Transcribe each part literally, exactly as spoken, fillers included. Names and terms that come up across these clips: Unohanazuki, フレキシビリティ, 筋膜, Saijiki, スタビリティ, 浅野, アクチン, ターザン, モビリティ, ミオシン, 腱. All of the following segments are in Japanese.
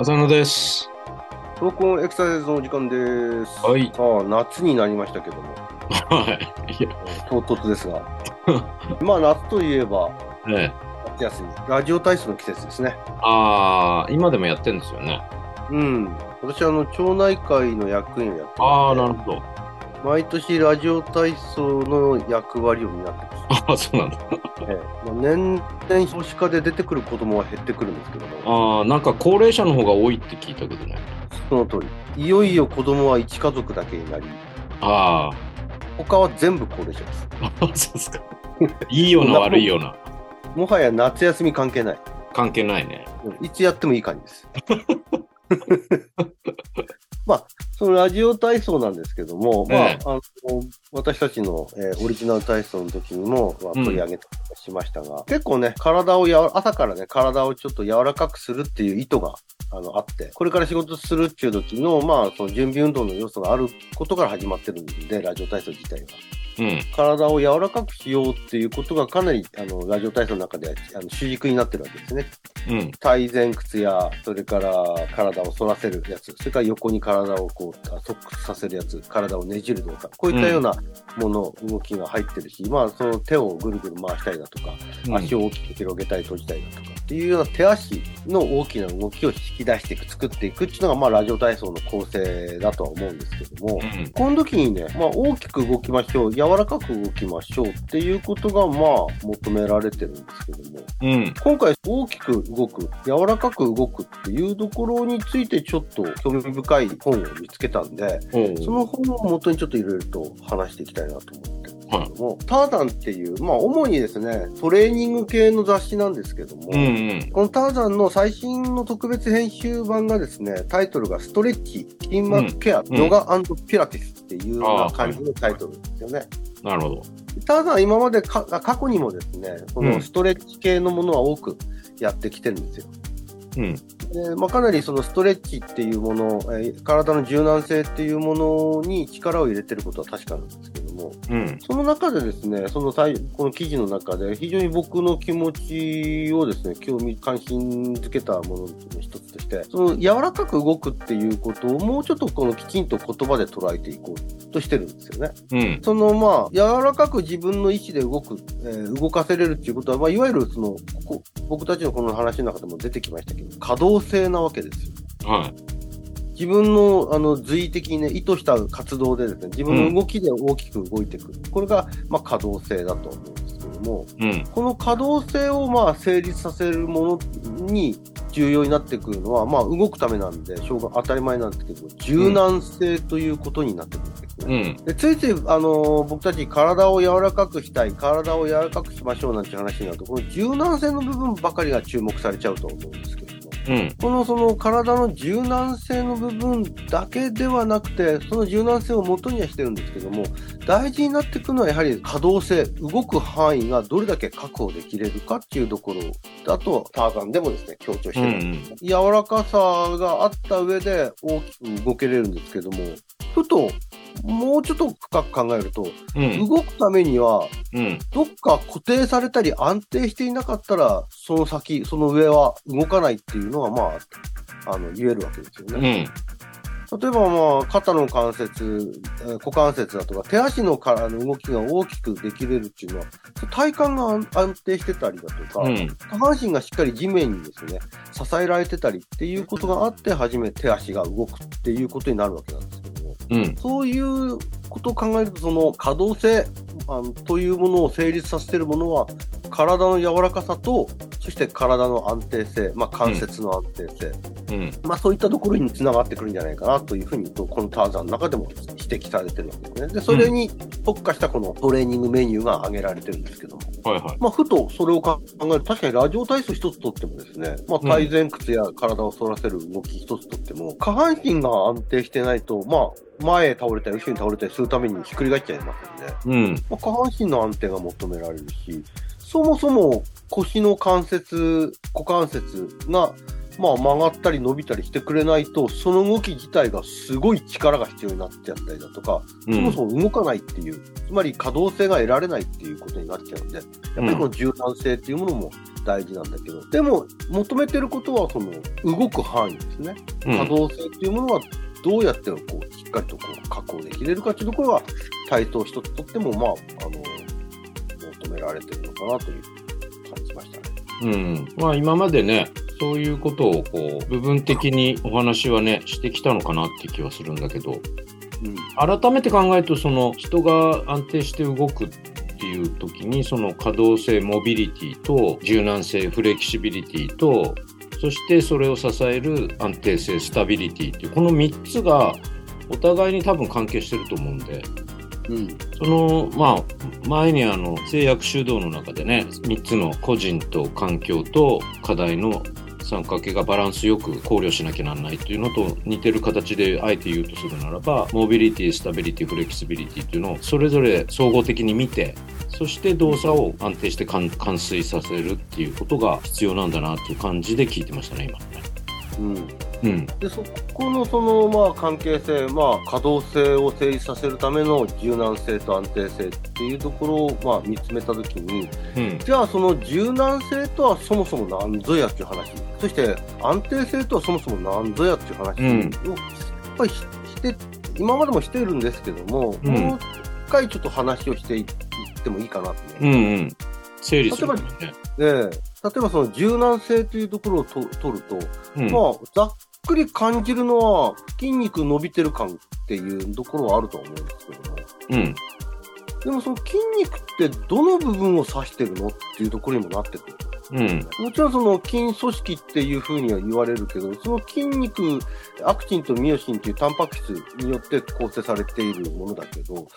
浅野です。録音エクササイズの時間です。はい。ああ、夏になりましたけどもはい、唐突ですがまあ夏といえば、ね、夏休みラジオ体操の季節ですね。ああ、今でもやってるんですよね。うん、私あの町内会の役員をやってる。ああ、なるほど。毎年ラジオ体操の役割を担ってます。ああ、そうなんだ。ええ、年々少子化で出てくる子供は減ってくるんですけども。ああ、なんか高齢者の方が多いって聞いたけどね。その通り。いよいよ子供はいち家族だけになり。ああ。他は全部高齢者です。ああ、そうですか。いいような悪いような。もはや夏休み関係ない。関係ないね。いつやってもいい感じです。まあ、そのラジオ体操なんですけども、ええ、まあ、あの私たちの、えー、オリジナル体操の時にも、まあ、取り上げたりしましたが、うん、結構ね、体をや朝からね、体をちょっと柔らかくするっていう意図が あの、あって、これから仕事するっていう時の、まあ、その準備運動の要素があることから始まってるんで、ラジオ体操自体は。うん、体を柔らかくしようっていうことがかなりあのラジオ体操の中であの主軸になってるわけですね、うん、体前屈やそれから体を反らせるやつ、それから横に体をこう側屈させるやつ、体をねじる動作、こういったようなもの、うん、動きが入ってるし、まあ、その手をぐるぐる回したりだとか、うん、足を大きく広げたり閉じたりだとかっていうような手足の大きな動きを引き出していく、作っていくっていうのが、まあ、ラジオ体操の構成だとは思うんですけども、うん、この時にね、まあ、大きく動きましょう、柔らかく動きましょうっていうことがまあ求められてるんですけども、うん、今回大きく動く、柔らかく動くっていうところについてちょっと興味深い本を見つけたんで、うん、その本を元にちょっといろいろと話していきたいなと思ってるんですけども、はい、ターザンっていう、まあ主にですね、トレーニング系の雑誌なんですけども、うんうん、このターザンの最新の特別編集版がですね、タイトルがストレッチ、筋膜ケア、うん、ヨガ&ピラティスっていうような感じのタイトルですよね。なるほど。ただ今までか過去にもですね、このストレッチ系のものは多くやってきてるんですよ。うん。でまあ、かなりそのストレッチっていうもの、えー、体の柔軟性っていうものに力を入れてることは確かなんですけども、うん、その中でですね、その最この記事の中で非常に僕の気持ちをですね、興味関心づけたものの一つとして、その柔らかく動くっていうことをもうちょっとこのきちんと言葉で捉えていこうとしてるんですよね。うん、そのまあ柔らかく自分の意思で動く、えー、動かせれるっていうことは、まあいわゆるそのここ僕たちのこの話の中でも出てきましたけど、可動性なわけですよ。はい。自分のあの随意的にね、意図した活動でですね、自分の動きで大きく動いていく。うん、これがまあ可動性だと思うんですけども、うん、この可動性をまあ成立させるものに重要になってくるのは、まあ動くためなんで、しょうが当たり前なんですけど、柔軟性ということになってくるんです。うんうん、でついつい、あのー、僕たち体を柔らかくしたい、体を柔らかくしましょうなんて話になると、この柔軟性の部分ばかりが注目されちゃうと思うんですけども、うん、このその体の柔軟性の部分だけではなくて、その柔軟性を元にはしてるんですけども、大事になってくるのはやはり可動性、動く範囲がどれだけ確保できれるかっていうところだとターザンでもですね、強調してるんです、うんうん、柔らかさがあった上で大きく動けれるんですけども、ふともうちょっと深く考えると、うん、動くためには、うん、どっか固定されたり安定していなかったら、その先、その上は動かないっていうのは、まあ、あの、言えるわけですよね。うん、例えば、まあ、肩の関節、股関節だとか、手足のからの動きが大きくできれるっていうのは、体幹が安定してたりだとか、うん、下半身がしっかり地面にですね、支えられてたりっていうことがあって、初め手足が動くっていうことになるわけなんです。うん、そういうことを考えると、その可動性あのというものを成立させているものは、体の柔らかさと、そして体の安定性、まあ、関節の安定性、うんうん、まあ、そういったところにつながってくるんじゃないかなというふうに、このターザンの中でも指摘されてるわけですね。で、それに特化したこのトレーニングメニューが挙げられてるんですけども、はいはい、まあ、ふとそれを考えると、確かにラジオ体操一つとってもですね、まあ、体前屈や体を反らせる動き一つとっても、うん、下半身が安定してないと、まあ前へ倒れたり後ろに倒れたりするためにひっくり返っちゃいますよね、うん、まあ、下半身の安定が求められるし、そもそも腰の関節、股関節が、まあ、曲がったり伸びたりしてくれないと、その動き自体がすごい力が必要になっちゃったりだとか、うん、そもそも動かないっていう、つまり可動性が得られないっていうことになっちゃうんで、やっぱりこの柔軟性っていうものも大事なんだけど、でも求めてることはその動く範囲ですね、可動性っていうものはどうやってこうしっかりとこう確保できれるかっていうところが対等一つとってもまああの求められてるのかなという感じましたね。うん、まあ今までねそういうことをこう部分的にお話はねしてきたのかなって気はするんだけど、うん、改めて考えるとその人が安定して動くっていう時にその可動性モビリティと柔軟性フレキシビリティとそしてそれを支える安定性スタビリティっていうこのみっつがお互いに多分関係してると思うんで、うん、そのまあ前にあの制約主導の中でねみっつの個人と環境と課題の三角形がバランスよく考慮しなきゃなんないというのと似てる形であえて言うとするならばモビリティ、スタビリティ、フレキシビリティというのをそれぞれ総合的に見てそして動作を安定して完遂させるっていうことが必要なんだなという感じで聞いてましたね今ね、うんうん、でそこのそのまあ関係性、まあ、可動性を成立させるための柔軟性と安定性っていうところをまあ見つめたときに、うん、じゃあその柔軟性とはそもそも何ぞやっていう話そして安定性とはそもそも何ぞやっていう話を、うん、やっぱりして今までもしてるんですけども、うん、もう一回ちょっと話をしていってもいいかなってね、うんうん、整理するんですね。例えば、ね、例えばその柔軟性というところをと取ると、うん、まあざっくり感じるのは筋肉伸びてる感っていうところはあると思うんですけども、うん、でもその筋肉ってどの部分を指してるのっていうところにもなってくる。うん、もちろんその筋組織っていうふうには言われるけどその筋肉アクチンとミオシンっていうタンパク質によって構成されているものだけど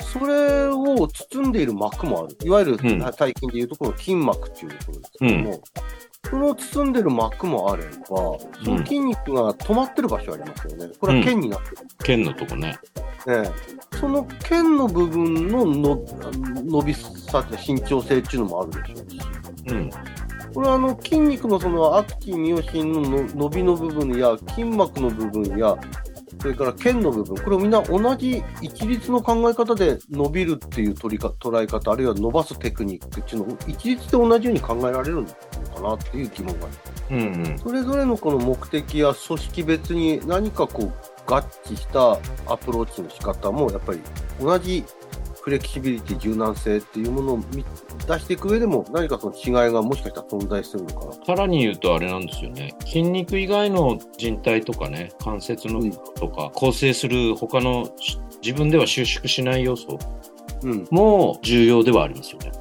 それを包んでいる膜もあるいわゆる最近でいうところの筋膜っていうところですけども、うん、その包んでる膜もあればその筋肉が止まってる場所ありますよねこれは腱になってる、うん、腱のとこね、ええ、その腱の部分の、の、伸びさ伸長性っていうのもあるでしょうし、うんこれはあの筋肉のそのアクチンミオシン の, の伸びの部分や筋膜の部分やそれから腱の部分これをみんな同じ一律の考え方で伸びるっていう取りか捉え方あるいは伸ばすテクニックっていうのを一律で同じように考えられるのかなっていう疑問があります、うんうん、それぞれのこの目的や組織別に何かこう合致したアプローチの仕方もやっぱり同じフレキシビリティ柔軟性っていうものを出していく上でも何かその違いがもしかしたら存在するのかな。さらに言うとあれなんですよね筋肉以外の人体とかね関節のとか、うん、構成する他の自分では収縮しない要素も重要ではありますよね、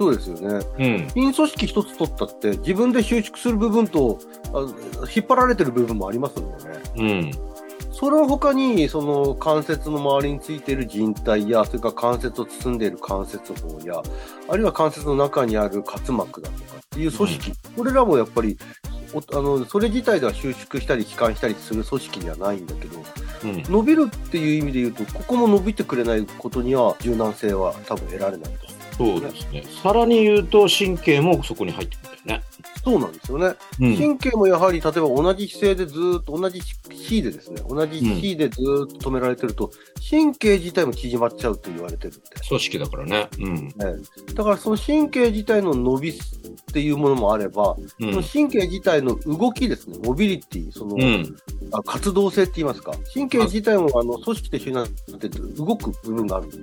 うん、そうですよね、うん、筋組織一つ取ったって自分で収縮する部分と引っ張られてる部分もありますんでね、うんその他にその関節の周りについている靭帯やそれから関節を包んでいる関節包やあるいは関節の中にある滑膜だとかっていう組織、うん、これらもやっぱりあのそれ自体では収縮したり弛緩したりする組織ではないんだけど、うん、伸びるっていう意味で言うとここも伸びてくれないことには柔軟性は多分得られないと。そうですね。さらに言うと神経もそこに入ってくるんだよね。そうなんですよね、うん、神経もやはり例えば同じ姿勢でずっと同じ C でですね同じ C でずっと止められてると、うん、神経自体も縮まっちゃうと言われてるんで組織だからね、うん、だからその神経自体の伸びっていうものもあれば、うん、その神経自体の動きですねモビリティその、うん、あ活動性って言いますか神経自体もあの組織と一緒になって動く部分があるんで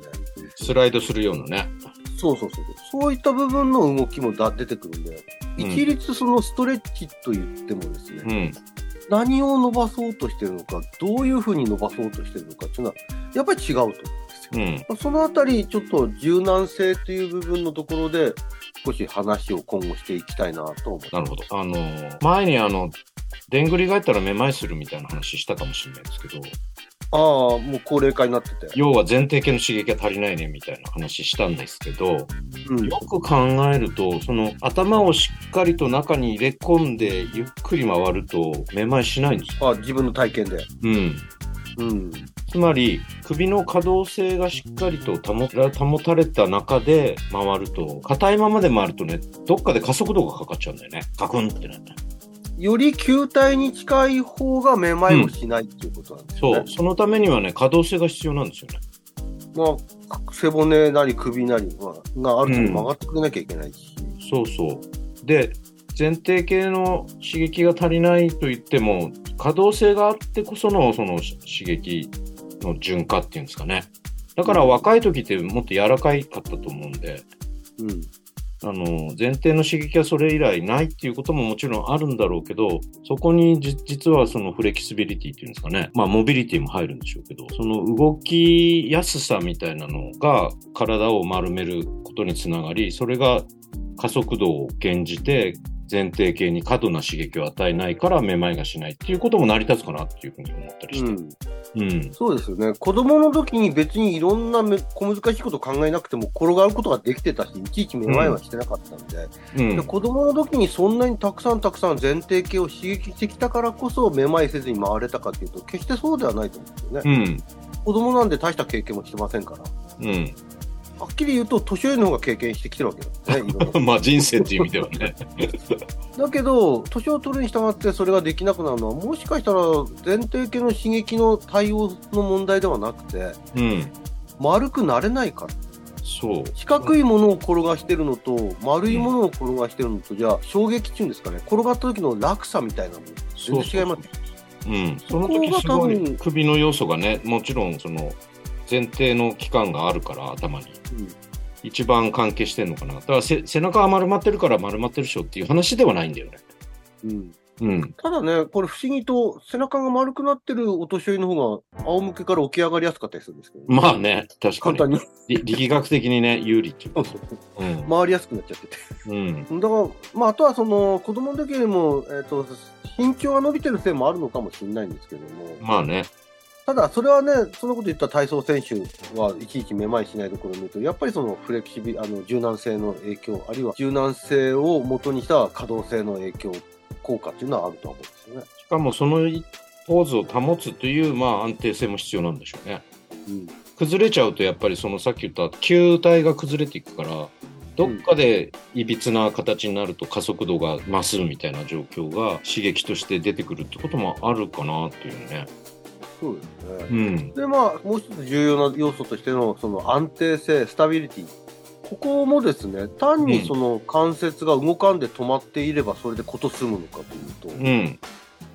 スライドするようなねそうそうそうそういった部分の動きも出てくるんで、うん、一律そのストレッチと言ってもですね、うん、何を伸ばそうとしてるのかどういうふうに伸ばそうとしてるのかっていうのはやっぱり違うと思うんですよ、うん、そのあたりちょっと柔軟性という部分のところで少し話を今後していきたいなと思って。なるほど。あの前にあのでんぐり返ったらめまいするみたいな話したかもしれないですけどああもう高齢化になってて要は前提系の刺激が足りないねみたいな話したんですけど、うん、よく考えるとその頭をしっかりと中に入れ込んでゆっくり回るとめまいしないんですよ。あ自分の体験でうん、うん、つまり首の可動性がしっかりと保た、保たれた中で回ると硬いままで回るとねどっかで加速度がかかっちゃうんだよねガクンってねより球体に近い方がめまいをしないっていうことなんですね、うん、そうそのためにはね可動性が必要なんですよね。まあ背骨なり首なりがある程度曲がってくれなきゃいけないし、うん、そうそうで前提系の刺激が足りないといっても可動性があってこそのその刺激の順化っていうんですかね。だから若い時ってもっと柔らかいかったと思うんで、うん、あの前提の刺激はそれ以来ないっていうことももちろんあるんだろうけど、そこにじ実はそのフレキシビリティっていうんですかね、まあモビリティも入るんでしょうけど、その動きやすさみたいなのが体を丸めることにつながり、それが加速度を減じて前提系に過度な刺激を与えないからめまいがしないっていうことも成り立つかなっていうふうに思ったりして、うんうん、そうですよね。子供の時に別にいろんな小難しいこと考えなくても転がることができてたし、いちいちめまいはしてなかったんで、うん、で子供の時にそんなにたくさんたくさん前提系を刺激してきたからこそめまいせずに回れたかっていうと決してそうではないと思うんですよね、うん、子供なんで大した経験もしてませんから、うんはっきり言うと年寄りの方が経験してきてるわけだよね。まあ人生っていう意味ではね。だけど年を取るに従ってそれができなくなるのは、もしかしたら前提系の刺激の対応の問題ではなくて、うん、丸くなれないから。そう。四角いものを転がしてるのと丸いものを転がしてるのと、うん、じゃあ衝撃っていうんですかね、転がった時の落差みたいなのも全然違います。うん。その時すごい首の要素がね、もちろんその前提の器官があるから頭に、うん、一番関係してるのかな。だから背中は丸まってるから丸まってるでしょっていう話ではないんだよね、うんうん、ただね、これ不思議と背中が丸くなってるお年寄りの方が仰向けから起き上がりやすかったりするんですけど、ね、まあね、確かに簡単に力学的にね有利っていうか、うん、回りやすくなっちゃってて、うん、だから、まあ、あとはその子供の時よりも、えーと、身長が伸びてるせいもあるのかもしれないんですけども、まあね、ただそれはね、そのこと言った体操選手はいちいちめまいしないところを見ると、やっぱりそのフレキシビリ、あの柔軟性の影響、あるいは柔軟性を元にした可動性の影響効果っていうのはあると思うんですよね。しかもそのポーズを保つという、まあ、安定性も必要なんでしょうね、うん、崩れちゃうとやっぱりそのさっき言った球体が崩れていくから、どっかでいびつな形になると加速度が増すみたいな状況が刺激として出てくるってこともあるかなっていうね。そうですね、うん、でまあもう一つ重要な要素としてのその安定性、スタビリティ、ここもですね、単にその関節が動かんで止まっていればそれで事済むのかというと、うん、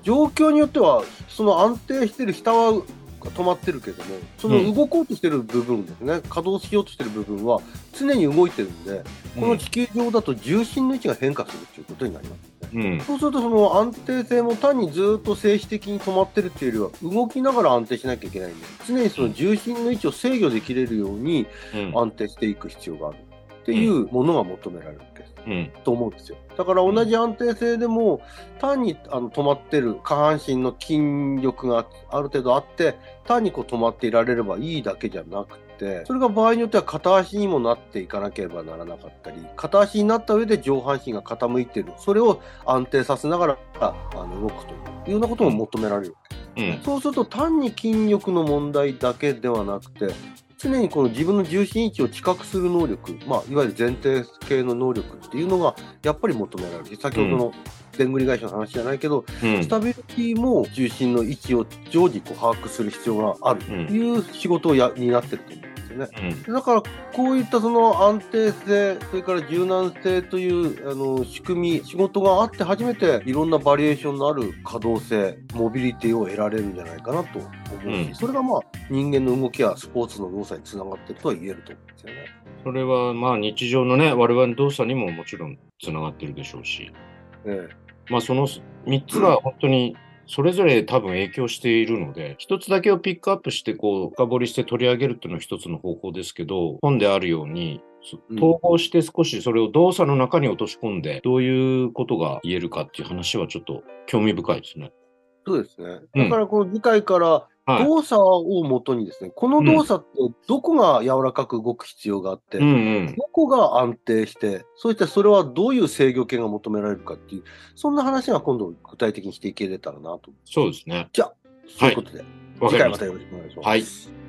状況によってはその安定してる下は止まってるけども、その動こうとしてる部分ですね、うん、稼働しようとしてる部分は常に動いてるんで、この地球上だと重心の位置が変化するということになりますね、うん、そうするとその安定性も単にずっと静止的に止まってるっていうよりは動きながら安定しなきゃいけないんで、常にその重心の位置を制御できれるように安定していく必要があるっていうものが求められるんです、うん、と思うんですよ。だから同じ安定性でも単にあの止まってる下半身の筋力がある程度あって単にこう止まっていられればいいだけじゃなくて、それが場合によっては片足にもなっていかなければならなかったり、片足になった上で上半身が傾いている、それを安定させながらあの動くというようなことも求められる、うん、そうすると単に筋力の問題だけではなくて、常にこの自分の重心位置を知覚する能力、まあ、いわゆる前提系の能力っていうのがやっぱり求められる。先ほどのでんぐり返しの話じゃないけど、うん、スタビリティも重心の位置を常時こう把握する必要があるという仕事をや、うん、担ってると思うんですよね、うん、だからこういったその安定性、それから柔軟性というあの仕組み、仕事があって初めていろんなバリエーションのある可動性、モビリティを得られるんじゃないかなと思うし、うん、それがまあ人間の動きやスポーツの動作につながっているとは言えると思うんですよね。それはまあ日常のね、我々の動作にももちろんつながっているでしょうし、ええ、まあそのみっつが本当にそれぞれ多分影響しているので、一つだけをピックアップしてこう深掘りして取り上げるっていうのは一つの方法ですけど、本であるように統合して少しそれを動作の中に落とし込んでどういうことが言えるかっていう話はちょっと興味深いですね。そうですね。だからこの次回から動作をもとにですね、はい、この動作ってどこが柔らかく動く必要があって、うんうん、どこが安定して、そしてそれはどういう制御権が求められるかっていう、そんな話が今度具体的にしていけれたらなと。そうですね。じゃあ、そういうことで、はい、次回またよろしくお願いします。はい。